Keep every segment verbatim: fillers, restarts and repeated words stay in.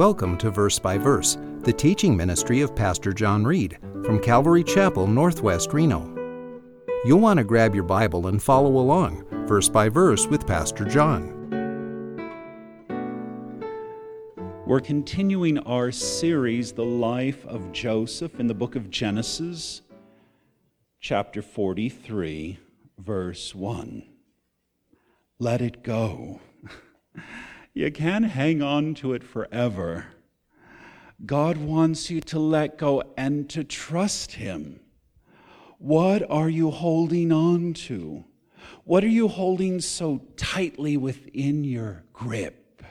Welcome to Verse by Verse, the teaching ministry of Pastor John Reed from Calvary Chapel, Northwest Reno. You'll want to grab your Bible and follow along, verse by verse, with Pastor John. We're continuing our series, The Life of Joseph, in the book of Genesis, chapter forty-three, verse one. Let it go. You can't hang on to it forever. God wants you to let go and to trust Him. What are you holding on to? What are you holding so tightly within your grip?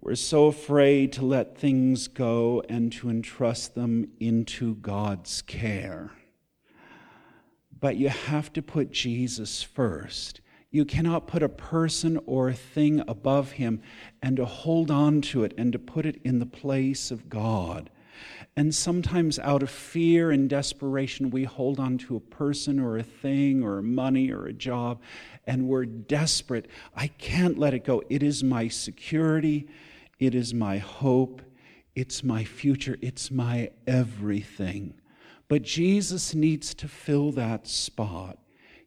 We're so afraid to let things go and to entrust them into God's care. But you have to put Jesus first. You cannot put a person or a thing above Him and to hold on to it and to put it in the place of God. And sometimes out of fear and desperation, we hold on to a person or a thing or money or a job, and we're desperate. I can't let it go. It is my security. It is my hope. It's my future. It's my everything. But Jesus needs to fill that spot.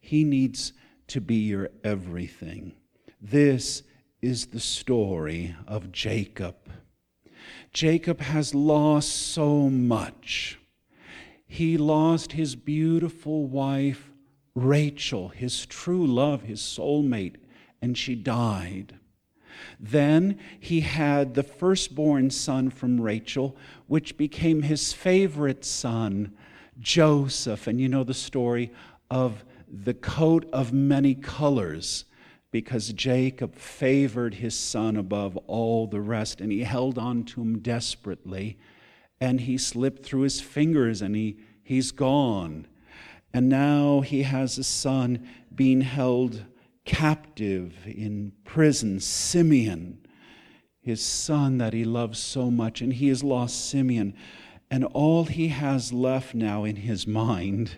He needs to be your everything. This is the story of Jacob. Jacob has lost so much. He lost his beautiful wife, Rachel, his true love, his soulmate, and she died. Then he had the firstborn son from Rachel, which became his favorite son, Joseph. And you know the story of the coat of many colors, because Jacob favored his son above all the rest, and he held on to him desperately, and he slipped through his fingers, and he, he's gone. And now he has a son being held captive in prison, Simeon, his son that he loves so much, and he has lost Simeon. And all he has left now in his mind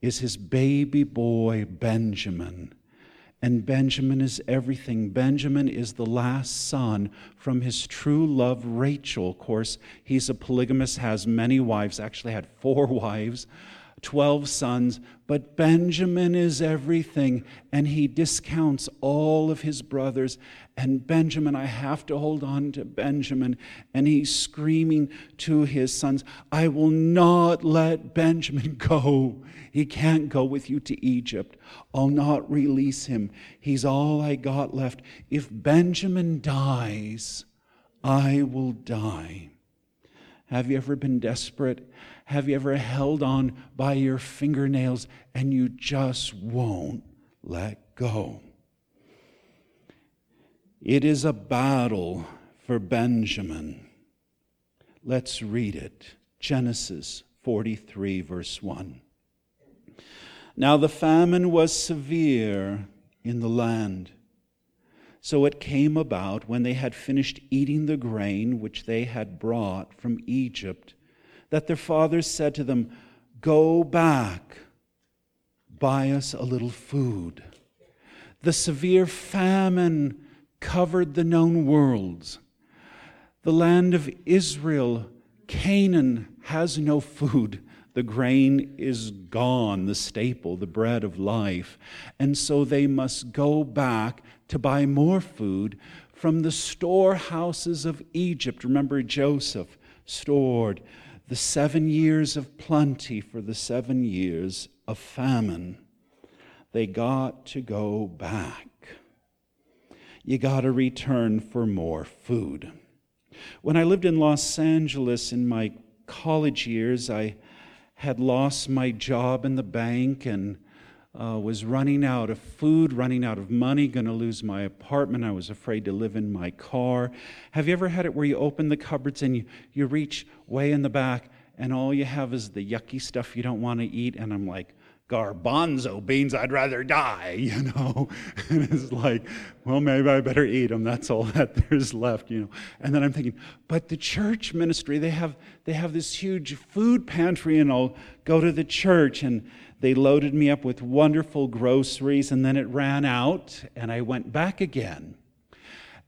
is his baby boy, Benjamin. And Benjamin is everything. Benjamin is the last son from his true love, Rachel. Of course, he's a polygamist, has many wives, actually had four wives, twelve sons. But Benjamin is everything, and he discounts all of his brothers. And Benjamin, I have to hold on to Benjamin. And he's screaming to his sons, I will not let Benjamin go. He can't go with you to Egypt. I'll not release him. He's all I got left. If Benjamin dies, I will die. Have you ever been desperate? Have you ever held on by your fingernails and you just won't let go? It is a battle for Benjamin. Let's read it. Genesis forty-three, verse one. Now the famine was severe in the land. So it came about, when they had finished eating the grain which they had brought from Egypt, that their fathers said to them, Go back, buy us a little food. The severe famine covered the known worlds. The land of Israel, Canaan, has no food. The grain is gone, the staple, the bread of life. And so they must go back to buy more food from the storehouses of Egypt. Remember, Joseph stored the seven years of plenty for the seven years of famine. They got to go back. You got to return for more food. When I lived in Los Angeles in my college years, I had lost my job in the bank and uh, was running out of food, running out of money, going to lose my apartment. I was afraid to live in my car. Have you ever had it where you open the cupboards and you, you reach way in the back and all you have is the yucky stuff you don't want to eat? And I'm like, garbanzo beans, I'd rather die, you know? And it's like, well, maybe I better eat them. That's all that there's left, you know? And then I'm thinking, but the church ministry, they have they have this huge food pantry, and I'll go to the church. And they loaded me up with wonderful groceries, and then it ran out, and I went back again.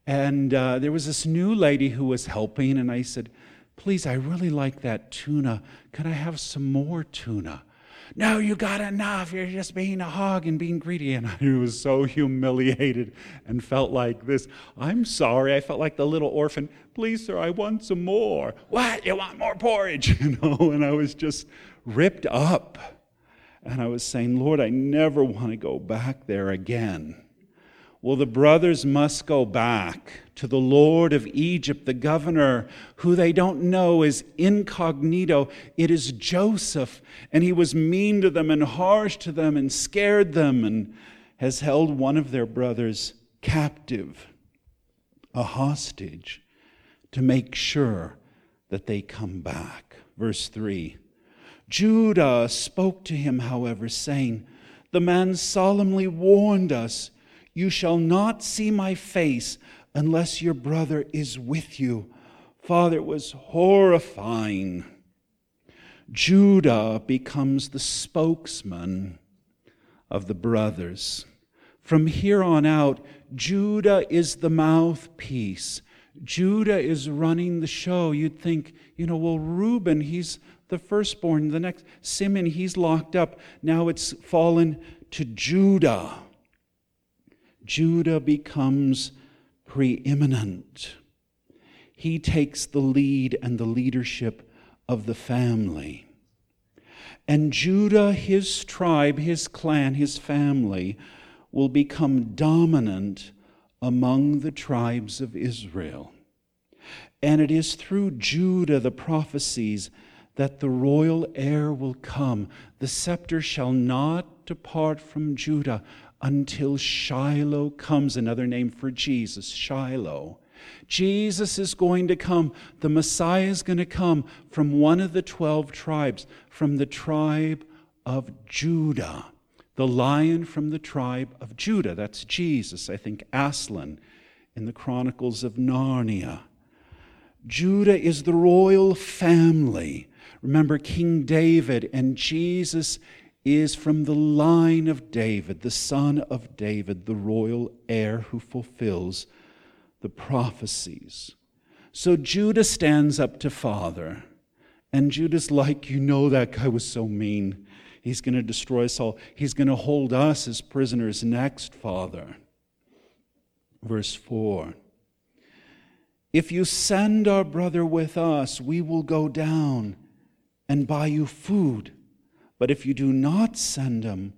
And uh, there was this new lady who was helping, and I said, please, I really like that tuna. Can I have some more tuna? No, you got enough. You're just being a hog and being greedy. And I was so humiliated and felt like this. I'm sorry. I felt like the little orphan. Please, sir, I want some more. What? You want more porridge? You know, and I was just ripped up. And I was saying, Lord, I never want to go back there again. Well, the brothers must go back to the Lord of Egypt, the governor, who they don't know is incognito. It is Joseph, and he was mean to them and harsh to them and scared them and has held one of their brothers captive, a hostage, to make sure that they come back. Verse three, Judah spoke to him, however, saying, the man solemnly warned us, you shall not see my face unless your brother is with you. Father, it was horrifying. Judah becomes the spokesman of the brothers. From here on out, Judah is the mouthpiece. Judah is running the show. You'd think, you know, well, Reuben, he's the firstborn. The next, Simeon, he's locked up. Now it's fallen to Judah. Judah becomes preeminent. He takes the lead and the leadership of the family. And Judah, his tribe, his clan, his family will become dominant among the tribes of Israel. And it is through Judah, the prophecies, that the royal heir will come. The scepter shall not depart from Judah until Shiloh comes, another name for Jesus, Shiloh. Jesus is going to come. The Messiah is going to come from one of the twelve tribes, from the tribe of Judah, the lion from the tribe of Judah. That's Jesus, I think Aslan in the Chronicles of Narnia. Judah is the royal family. Remember King David, and Jesus is from the line of David, the son of David, the royal heir who fulfills the prophecies. So Judah stands up to father, and Judah's like, you know, that guy was so mean. He's going to destroy us all. He's going to hold us as prisoners next, father. Verse four, if you send our brother with us, we will go down and buy you food. But if you do not send him,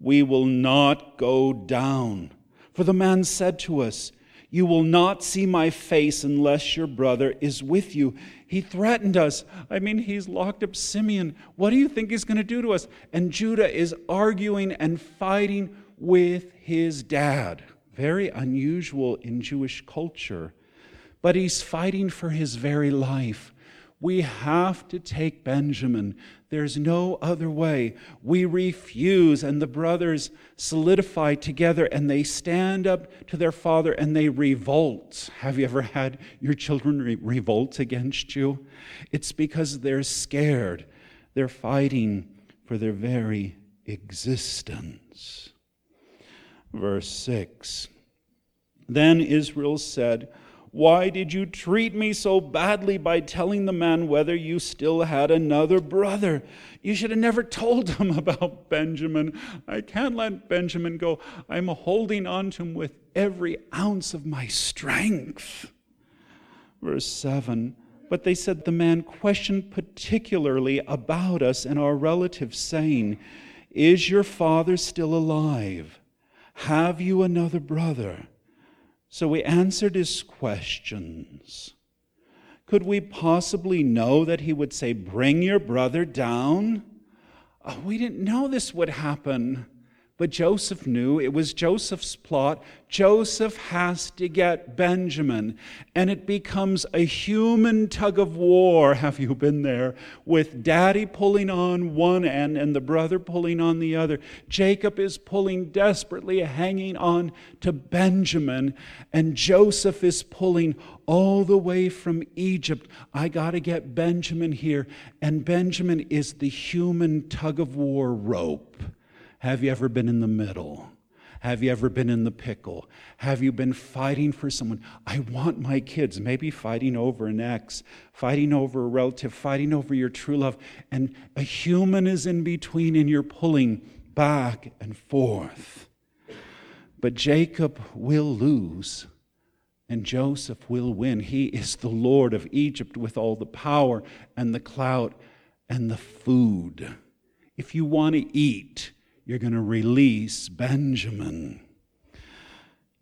we will not go down. For the man said to us, you will not see my face unless your brother is with you. He threatened us. I mean, he's locked up Simeon. What do you think he's going to do to us? And Judah is arguing and fighting with his dad. Very unusual in Jewish culture. But he's fighting for his very life. We have to take Benjamin. There's no other way. We refuse, and the brothers solidify together, and they stand up to their father, and they revolt. Have you ever had your children re- revolt against you? It's because they're scared. They're fighting for their very existence. Verse six, then Israel said, why did you treat me so badly by telling the man whether you still had another brother? You should have never told him about Benjamin. I can't let Benjamin go. I'm holding on to him with every ounce of my strength. Verse seven, but they said the man questioned particularly about us and our relatives, saying, is your father still alive? Have you another brother? So we answered his questions. Could we possibly know that he would say, bring your brother down? Oh, we didn't know this would happen. But Joseph knew. It was Joseph's plot. Joseph has to get Benjamin. And it becomes a human tug of war, have you been there, with daddy pulling on one end and the brother pulling on the other. Jacob is pulling desperately, hanging on to Benjamin. And Joseph is pulling all the way from Egypt. I got to get Benjamin here. And Benjamin is the human tug of war rope. Have you ever been in the middle? Have you ever been in the pickle? Have you been fighting for someone? I want my kids. Maybe fighting over an ex, fighting over a relative, fighting over your true love. And a human is in between and you're pulling back and forth. But Jacob will lose and Joseph will win. He is the Lord of Egypt with all the power and the clout and the food. If you want to eat, you're going to release Benjamin.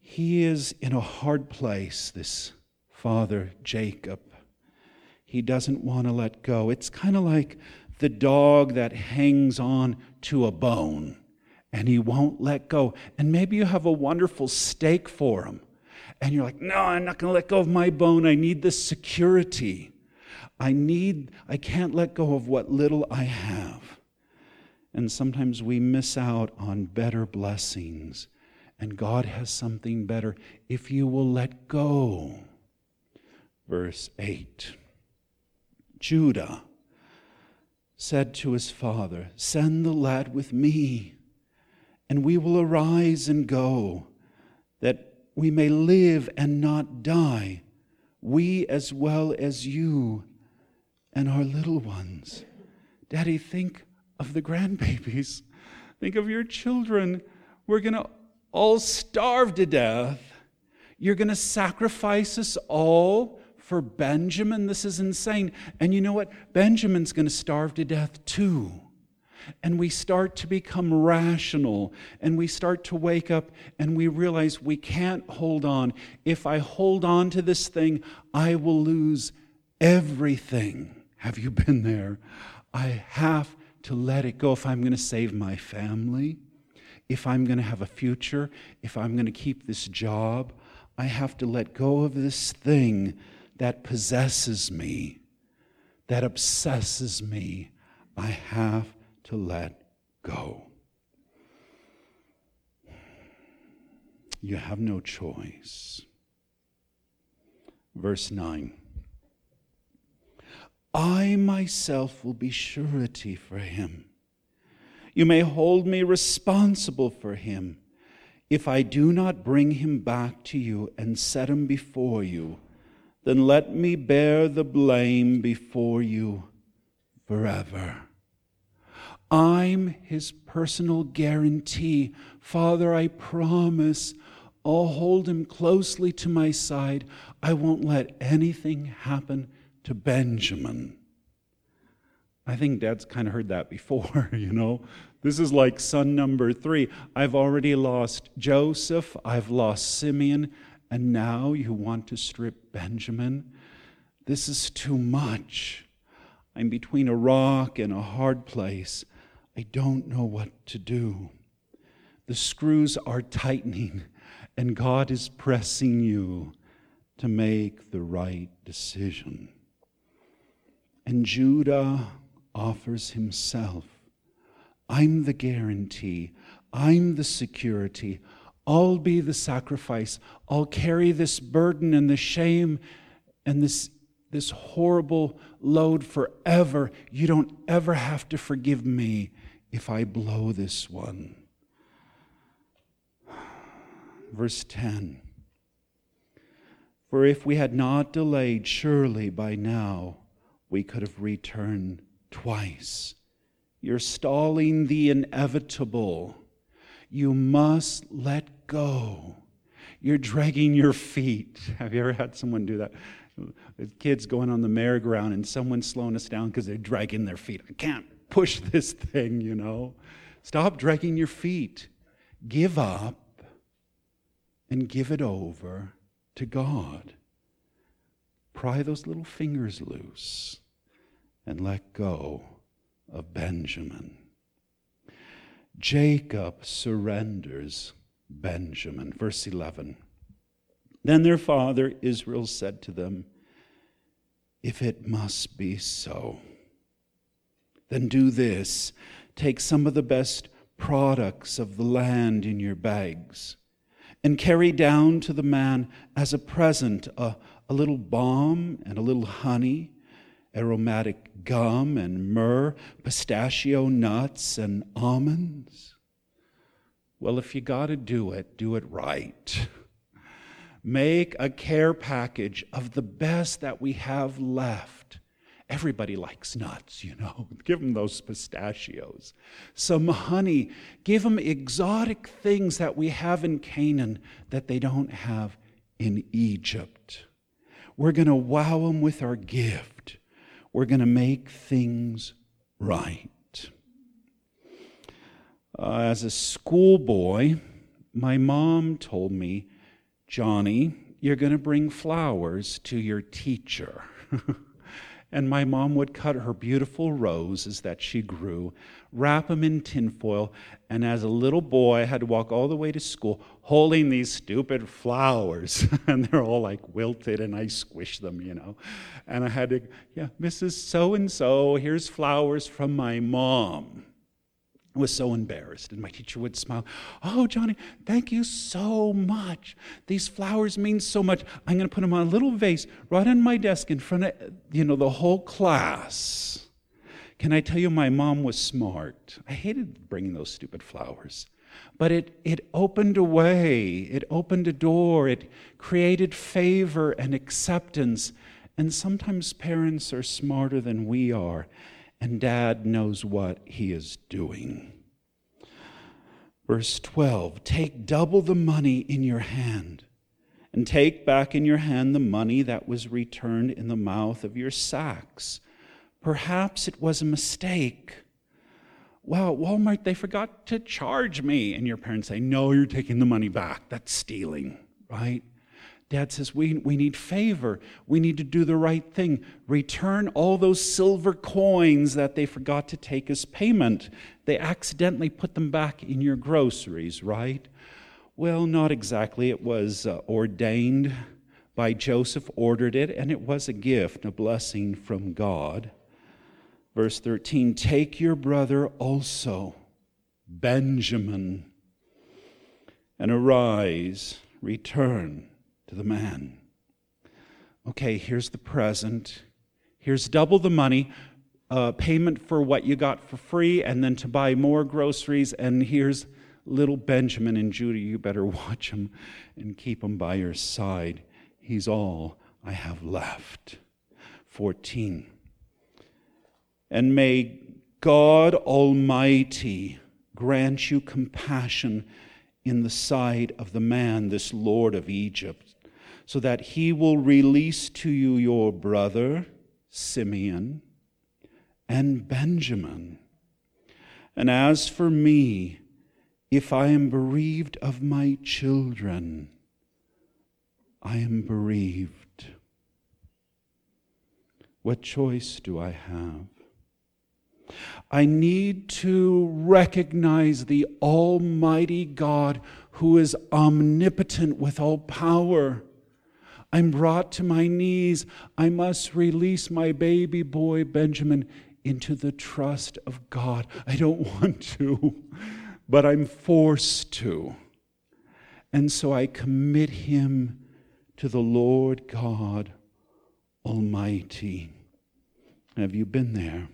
He is in a hard place, this father Jacob. He doesn't want to let go. It's kind of like the dog that hangs on to a bone and he won't let go. And maybe you have a wonderful steak for him. And you're like, no, I'm not going to let go of my bone. I need this security. I need, I can't let go of what little I have. And sometimes we miss out on better blessings. And God has something better if you will let go. Verse eight. Judah said to his father, send the lad with me, and we will arise and go, that we may live and not die, we as well as you and our little ones. Daddy, think of the grandbabies. Think of your children. We're going to all starve to death. You're going to sacrifice us all for Benjamin. This is insane. And you know what? Benjamin's going to starve to death too. And we start to become rational, and we start to wake up, and we realize we can't hold on. If I hold on to this thing, I will lose everything. Have you been there? I have to let it go if I'm going to save my family, if I'm going to have a future, if I'm going to keep this job. I have to let go of this thing that possesses me, that obsesses me. I have to let go. You have no choice. Verse nine. I myself will be surety for him. You may hold me responsible for him if I do not bring him back to you and set him before you. Then let me bear the blame before you forever. I'm his personal guarantee. Father, I promise I'll hold him closely to my side. I won't let anything happen to Benjamin. I think Dad's kind of heard that before, you know. This is like son number three. I've already lost Joseph. I've lost Simeon. And now you want to strip Benjamin? This is too much. I'm between a rock and a hard place. I don't know what to do. The screws are tightening, and God is pressing you to make the right decision. And Judah offers himself. I'm the guarantee. I'm the security. I'll be the sacrifice. I'll carry this burden and the shame and this this horrible load forever. You don't ever have to forgive me if I blow this one. Verse ten. For if we had not delayed, surely by now we could have returned twice. You're stalling the inevitable. You must let go. You're dragging your feet. Have you ever had someone do that? Kids going on the merry-go-round and someone's slowing us down because they're dragging their feet. I can't push this thing, you know. Stop dragging your feet. Give up and give it over to God. Pry those little fingers loose and let go of Benjamin. Jacob surrenders Benjamin. Verse eleven. Then their father Israel said to them, if it must be so, then do this. Take some of the best products of the land in your bags and carry down to the man as a present a, a little balm and a little honey, aromatic gum and myrrh, pistachio nuts and almonds. Well, if you got to do it, do it right. Make a care package of the best that we have left. Everybody likes nuts, you know. Give them those pistachios. Some honey. Give them exotic things that we have in Canaan that they don't have in Egypt. We're going to wow them with our gift. We're going to make things right. Uh, as a schoolboy, my mom told me, Johnny, you're going to bring flowers to your teacher. And my mom would cut her beautiful roses that she grew, wrap them in tinfoil, and as a little boy, I had to walk all the way to school holding these stupid flowers. And they're all like wilted, and I squish them, you know. And I had to, yeah, Missus So-and-so, here's flowers from my mom. I was so embarrassed, and my teacher would smile. Oh, Johnny, thank you so much. These flowers mean so much. I'm going to put them on a little vase right on my desk in front of, you know, the whole class. Can I tell you, my mom was smart. I hated bringing those stupid flowers. But it, it opened a way. It opened a door. It created favor and acceptance. And sometimes parents are smarter than we are. And Dad knows what he is doing. Verse twelve, take double the money in your hand, and take back in your hand the money that was returned in the mouth of your sacks. Perhaps it was a mistake. Wow, Walmart, they forgot to charge me. And your parents say, no, you're taking the money back. That's stealing, right? Dad says, we, we need favor. We need to do the right thing. Return all those silver coins that they forgot to take as payment. They accidentally put them back in your groceries, right? Well, not exactly. It was uh, ordained by Joseph, ordered it, and it was a gift, a blessing from God. Verse thirteen, take your brother also, Benjamin, and arise, return to the man. Okay, here's the present. Here's double the money, uh, payment for what you got for free, and then to buy more groceries. And here's little Benjamin and Judah. You better watch him and keep him by your side. He's all I have left. fourteen. And may God Almighty grant you compassion in the sight of the man, this Lord of Egypt, so that he will release to you your brother, Simeon, and Benjamin. And as for me, if I am bereaved of my children, I am bereaved. What choice do I have? I need to recognize the Almighty God who is omnipotent with all power. I'm brought to my knees. I must release my baby boy, Benjamin, into the trust of God. I don't want to, but I'm forced to. And so I commit him to the Lord God Almighty. Have you been there?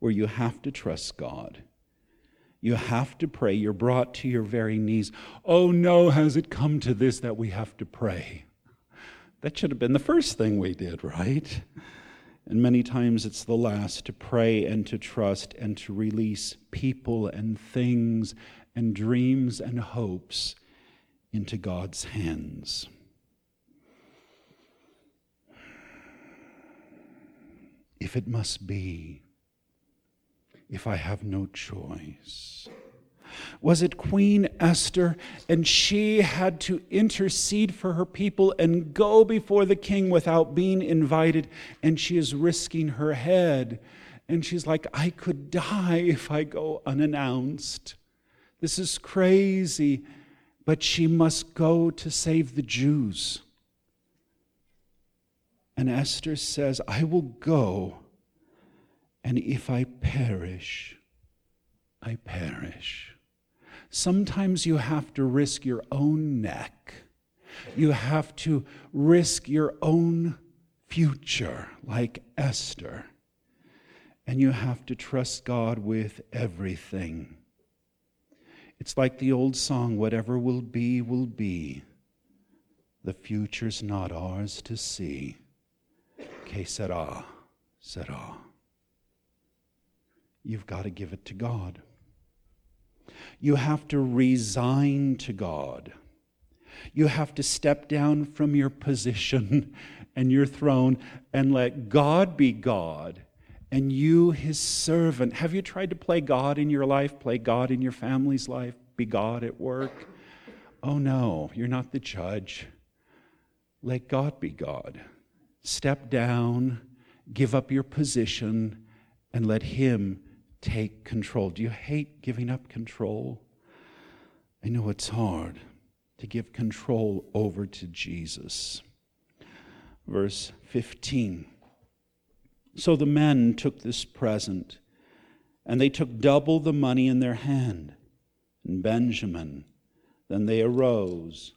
Where you have to trust God. You have to pray. You're brought to your very knees. Oh no, has it come to this that we have to pray? That should have been the first thing we did, right? And many times it's the last, to pray and to trust and to release people and things and dreams and hopes into God's hands. If it must be, if I have no choice. Was it Queen Esther? And she had to intercede for her people and go before the king without being invited. And she is risking her head. And she's like, I could die if I go unannounced. This is crazy. But she must go to save the Jews. And Esther says, I will go. And if I perish, I perish. Sometimes you have to risk your own neck. You have to risk your own future, like Esther. And you have to trust God with everything. It's like the old song, whatever will be, will be. The future's not ours to see. Que sera, sera. You've got to give it to God. You have to resign to God. You have to step down from your position and your throne and let God be God and you his servant. Have you tried to play God in your life, play God in your family's life, be God at work? Oh no, you're not the judge. Let God be God. Step down, give up your position, and let him take control. Do you hate giving up control? I know it's hard to give control over to Jesus. Verse fifteen. So the men took this present, and they took double the money in their hand. And Benjamin, then they arose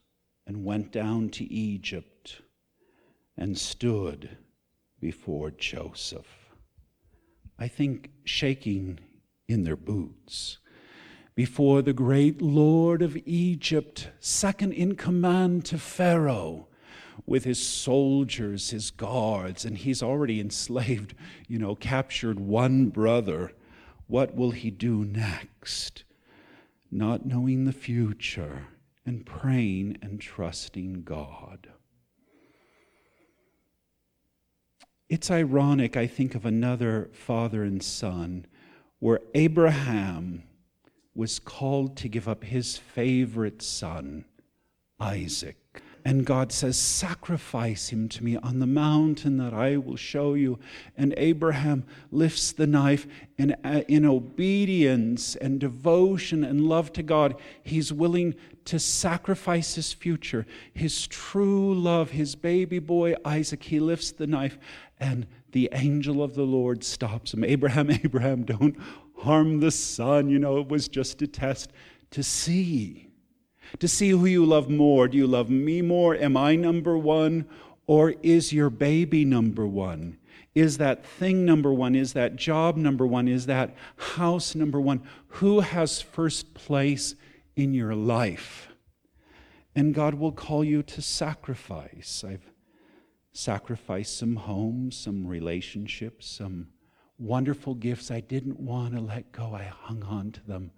and went down to Egypt and stood before Joseph. I think, shaking in their boots, before the great Lord of Egypt, second in command to Pharaoh, with his soldiers, his guards, and he's already enslaved, you know, captured one brother. What will he do next? Not knowing the future and praying and trusting God. It's ironic, I think, of another father and son where Abraham was called to give up his favorite son, Isaac. And God says, sacrifice him to me on the mountain that I will show you. And Abraham lifts the knife, and in obedience and devotion and love to God, he's willing to sacrifice his future, his true love, his baby boy Isaac. He lifts the knife, and the angel of the Lord stops him. Abraham, Abraham, don't harm the son. You know, it was just a test to see. To see who you love more. Do you love me more? Am I number one? Or is your baby number one? Is that thing number one? Is that job number one? Is that house number one? Who has first place in your life? And God will call you to sacrifice. I've sacrificed some homes, some relationships, some wonderful gifts I didn't want to let go. I hung on to them.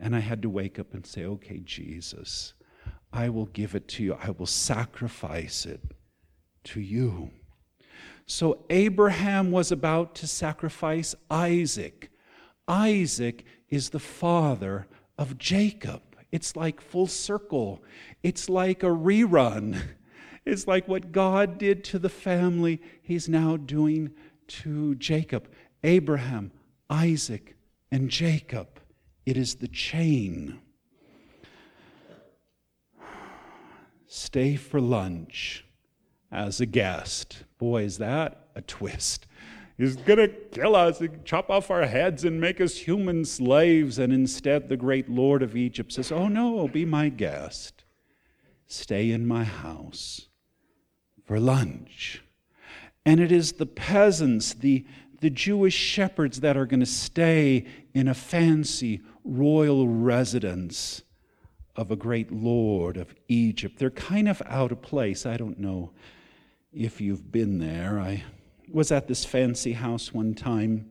And I had to wake up and say, okay, Jesus, I will give it to you. I will sacrifice it to you. So Abraham was about to sacrifice Isaac. Isaac is the father of Jacob. It's like full circle. It's like a rerun. It's like what God did to the family, he's now doing to Jacob. Abraham, Isaac, and Jacob. It is the chain. Stay for lunch as a guest. Boy, is that a twist. He's going to kill us, chop off our heads and make us human slaves. And instead, the great Lord of Egypt says, oh no, be my guest. Stay in my house for lunch. And it is the peasants, the The Jewish shepherds that are going to stay in a fancy royal residence of a great lord of Egypt. They're kind of out of place. I don't know if you've been there. I was at this fancy house one time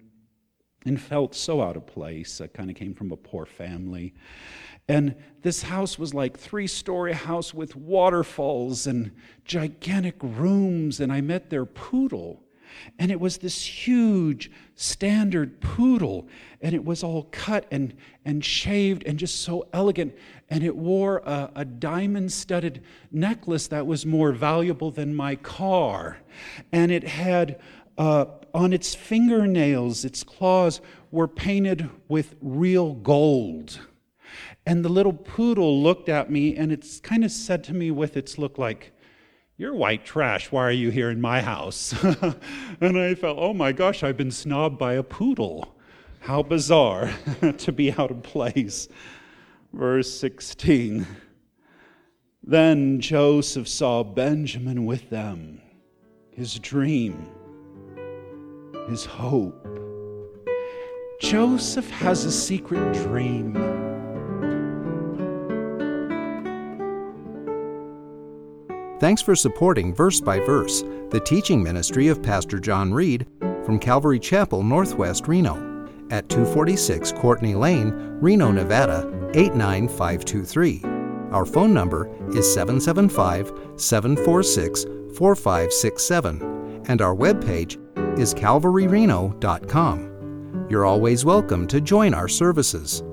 and felt so out of place. I kind of came from a poor family. And this house was like three-story house with waterfalls and gigantic rooms. And I met their poodle. And it was this huge standard poodle, and it was all cut and, and shaved and just so elegant. And it wore a, a diamond-studded necklace that was more valuable than my car. And it had, uh, on its fingernails, its claws were painted with real gold. And the little poodle looked at me, and it's kind of said to me with its look like, you're white trash, why are you here in my house? And I felt, oh my gosh, I've been snobbed by a poodle. How bizarre to be out of place. Verse sixteen. Then Joseph saw Benjamin with them, his dream, his hope. Joseph has a secret dream. Thanks for supporting Verse by Verse, the teaching ministry of Pastor John Reed from Calvary Chapel, Northwest Reno, at two forty-six Courtney Lane, Reno, Nevada, eight nine five two three. Our phone number is seven seven five, seven four six, four five six seven, and our webpage is calvary reno dot com. You're always welcome to join our services.